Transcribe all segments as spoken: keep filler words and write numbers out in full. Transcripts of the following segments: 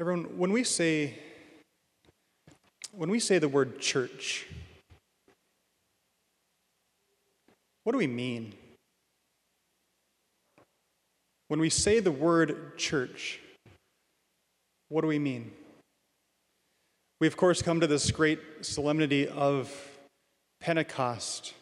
Everyone, when we say when we say the word church, what do we mean? When we say the word church, what do we mean? We, of course, come to this great solemnity of Pentecost.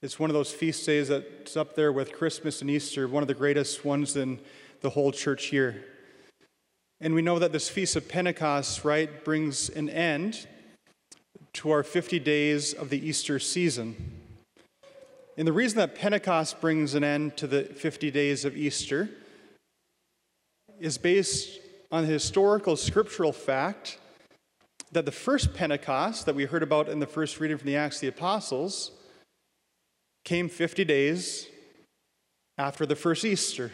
It's one of those feast days that's up there with Christmas and Easter, one of the greatest ones in the whole church year. And we know that this Feast of Pentecost, right, brings an end to our fifty days of the Easter season. And the reason that Pentecost brings an end to the fifty days of Easter is based on the historical scriptural fact that the first Pentecost that we heard about in the first reading from the Acts of the Apostles came fifty days after the first Easter,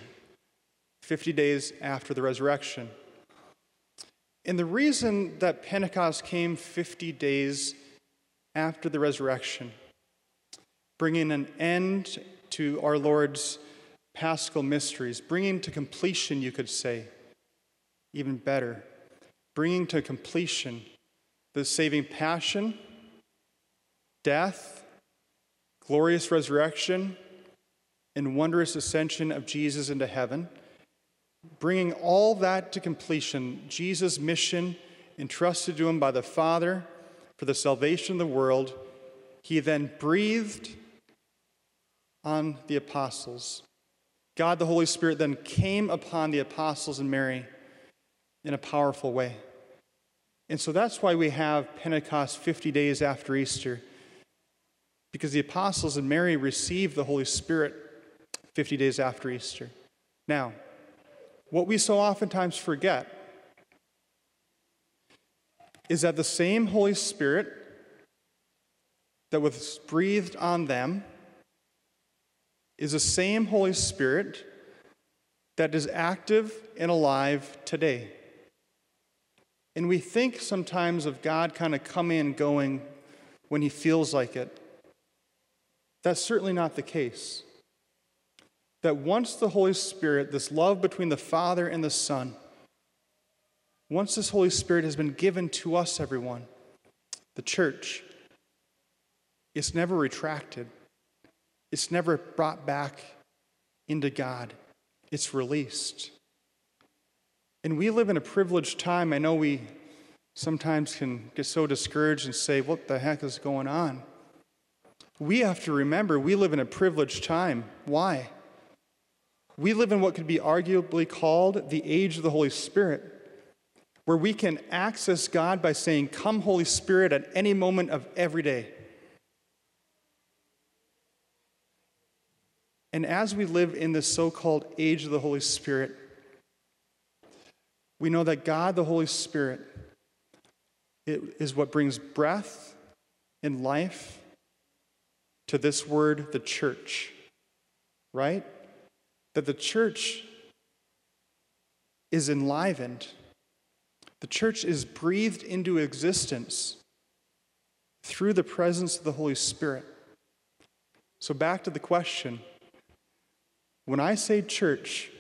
fifty days after the resurrection. And the reason that Pentecost came fifty days after the resurrection, bringing an end to our Lord's Paschal mysteries, bringing to completion, you could say, even better, bringing to completion the saving passion, death, glorious resurrection, and wondrous ascension of Jesus into heaven, bringing all that to completion, Jesus' mission entrusted to him by the Father for the salvation of the world, he then breathed on the apostles. God the Holy Spirit then came upon the apostles and Mary in a powerful way. And so that's why we have Pentecost fifty days after Easter, because the apostles and Mary received the Holy Spirit fifty days after Easter. Now, what we so oftentimes forget is that the same Holy Spirit that was breathed on them is the same Holy Spirit that is active and alive today. And we think sometimes of God kind of coming and going when he feels like it. That's certainly not the case. That once the Holy Spirit, this love between the Father and the Son, once this Holy Spirit has been given to us, everyone, the church, it's never retracted. It's never brought back into God. It's released. And we live in a privileged time. I know we sometimes can get so discouraged and say, what the heck is going on? We have to remember we live in a privileged time. Why? We live in what could be arguably called the age of the Holy Spirit, where we can access God by saying, come, Holy Spirit, at any moment of every day. And as we live in this so-called age of the Holy Spirit, we know that God, the Holy Spirit, it is what brings breath and life to this word, the church, right? That the church is enlivened. The church is breathed into existence through the presence of the Holy Spirit. So back to the question. When I say church,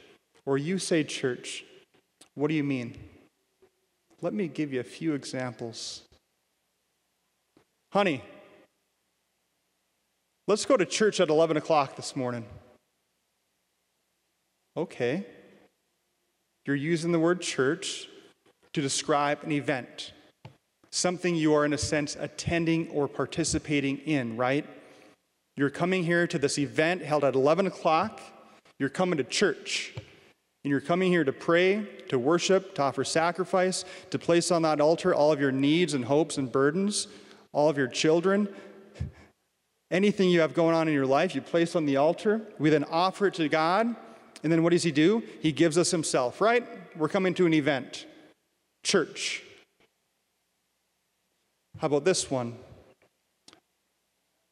or you say church, what do you mean? Let me give you a few examples. Honey, let's go to church at eleven o'clock this morning. Okay. You're using the word church to describe an event, something you are, in a sense, attending or participating in, right? You're coming here to this event held at eleven o'clock. You're coming to church, and you're coming here to pray, to worship, to offer sacrifice, to place on that altar all of your needs and hopes and burdens, all of your children, anything you have going on in your life, you place on the altar. We then offer it to God, and then what does he do? He gives us himself, right? We're coming to an event, church. How about this one?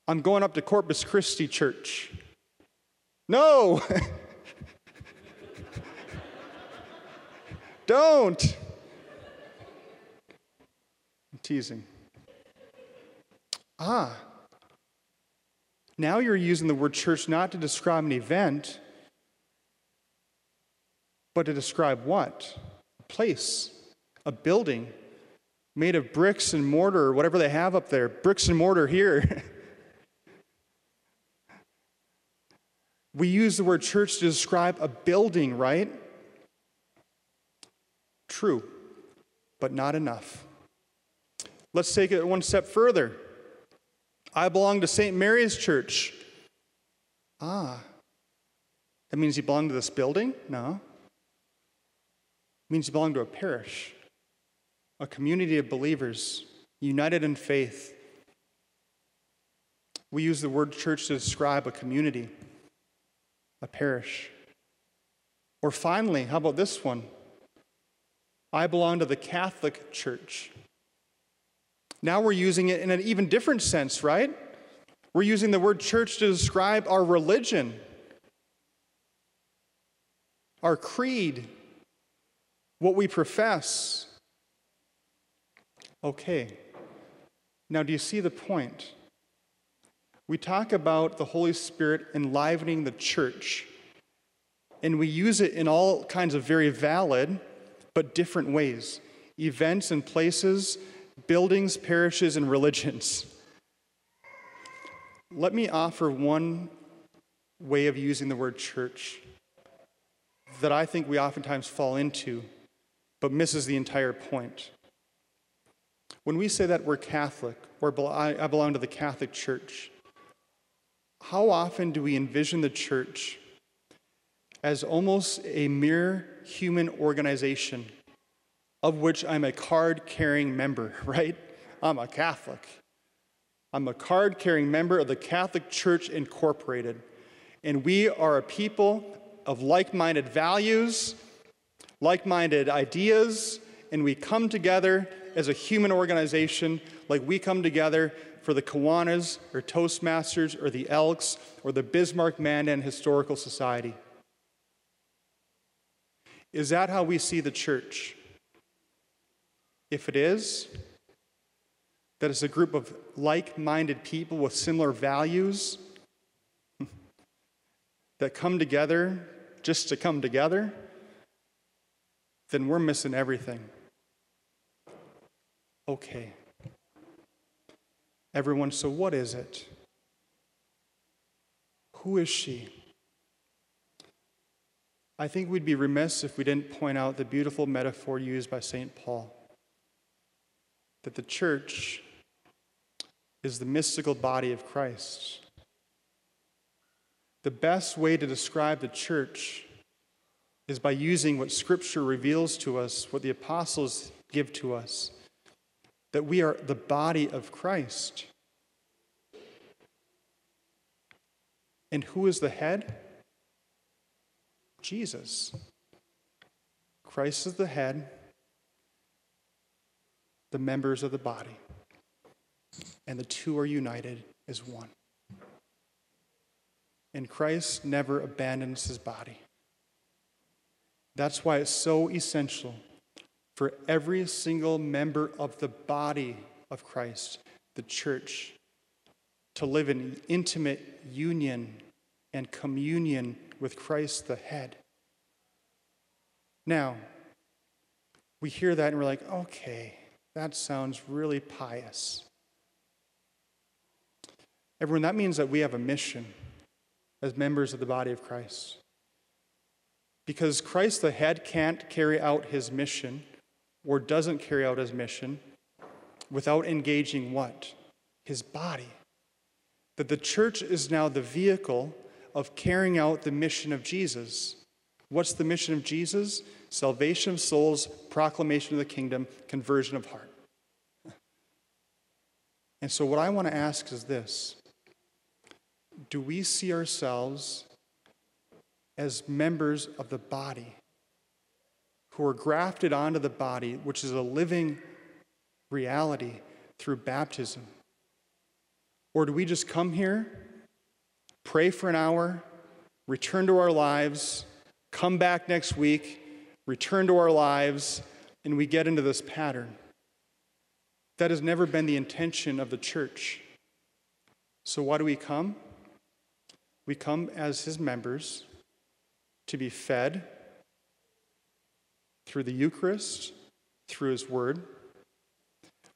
I'm going up to Corpus Christi Church. No! Don't! I'm teasing. Ah. Now you're using the word church not to describe an event, but to describe what? A place. a building made of bricks and mortar, or whatever they have up there, bricks and mortar here. We use the word church to describe a building, right? True, but not enough. Let's take it one step further. I belong to Saint Mary's Church. Ah, that means you belong to this building? No. It means you belong to a parish, a community of believers, united in faith. We use the word church to describe a community, a parish. Or finally, how about this one? I belong to the Catholic Church. Now we're using it in an even different sense, right? We're using the word church to describe our religion, our creed, what we profess. Okay, now do you see the point? We talk about the Holy Spirit enlivening the church, and we use it in all kinds of very valid but different ways. Events and places, buildings, parishes, and religions. Let me offer one way of using the word church that I think we oftentimes fall into, but misses the entire point. When we say that we're Catholic, or I belong to the Catholic Church, how often do we envision the church as almost a mere human organization, of which I'm a card-carrying member, right? I'm a Catholic. I'm a card-carrying member of the Catholic Church Incorporated, and we are a people of like-minded values, like-minded ideas, and we come together as a human organization, like we come together for the Kiwanis, or Toastmasters, or the Elks, or the Bismarck Mandan Historical Society. Is that how we see the church? If it is, that it's a group of like-minded people with similar values that come together just to come together, then we're missing everything. Okay. Everyone, so what is it? Who is she? I think we'd be remiss if we didn't point out the beautiful metaphor used by Saint Paul, that the church is the mystical body of Christ. The best way to describe the church is by using what Scripture reveals to us, what the apostles give to us, that we are the body of Christ. And who is the head? Jesus. Christ is the head, the members of the body, and the two are united as one. And Christ never abandons his body. That's why it's so essential for every single member of the body of Christ, the church, to live in intimate union and communion with Christ the head. Now, we hear that and we're like, okay, that sounds really pious. Everyone, that means that we have a mission as members of the body of Christ. Because Christ the head can't carry out his mission, or doesn't carry out his mission, without engaging what? His body. That the church is now the vehicle of carrying out the mission of Jesus. What's the mission of Jesus? Salvation of souls, proclamation of the kingdom, conversion of heart. And so what I want to ask is this. Do we see ourselves as members of the body, who are grafted onto the body, which is a living reality through baptism? Or do we just come here, pray for an hour, return to our lives, come back next week, return to our lives, and we get into this pattern? That has never been the intention of the church. So why do we come? We come as his members to be fed through the Eucharist, through his word.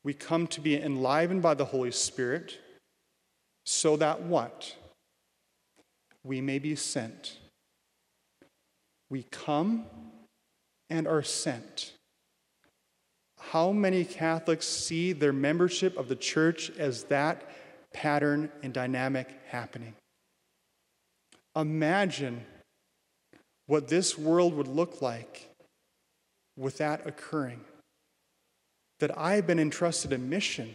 We come to be enlivened by the Holy Spirit so that what? We may be sent. We come and are sent. How many Catholics see their membership of the church as that pattern and dynamic happening? Imagine what this world would look like with that occurring. That I've been entrusted a mission,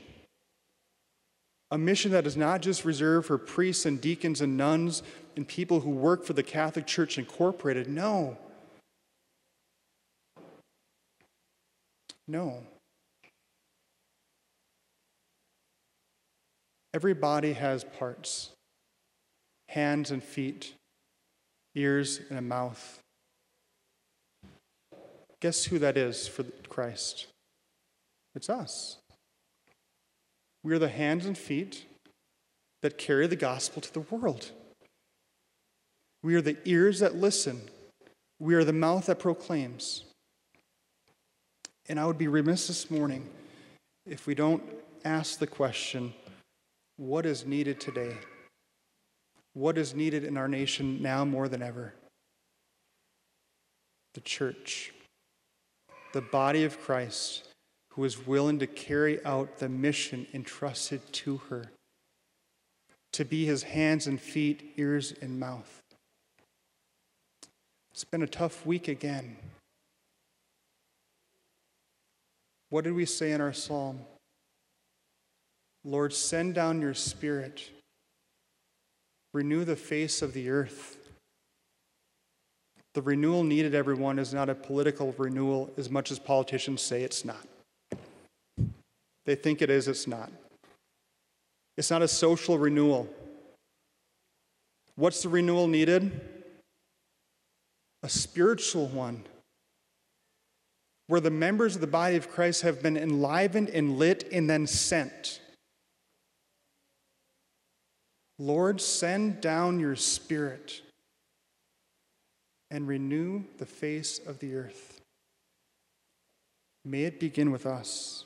a mission that is not just reserved for priests and deacons and nuns and people who work for the Catholic Church Incorporated. No. No. Every body has parts, hands and feet, ears and a mouth. Guess who that is for Christ? It's us. We are the hands and feet that carry the gospel to the world. We are the ears that listen. We are the mouth that proclaims. And I would be remiss this morning if we don't ask the question, what is needed today? What is needed in our nation now more than ever? The church, the body of Christ, who is willing to carry out the mission entrusted to her, to be his hands and feet, ears and mouth. It's been a tough week again. What did we say in our psalm? Lord, send down your Spirit. Renew the face of the earth. The renewal needed, everyone, is not a political renewal as much as politicians say it's not. They think it is, it's not. It's not a social renewal. What's the renewal needed? A spiritual one, where the members of the body of Christ have been enlivened and lit and then sent. Lord, send down your Spirit and renew the face of the earth. May it begin with us.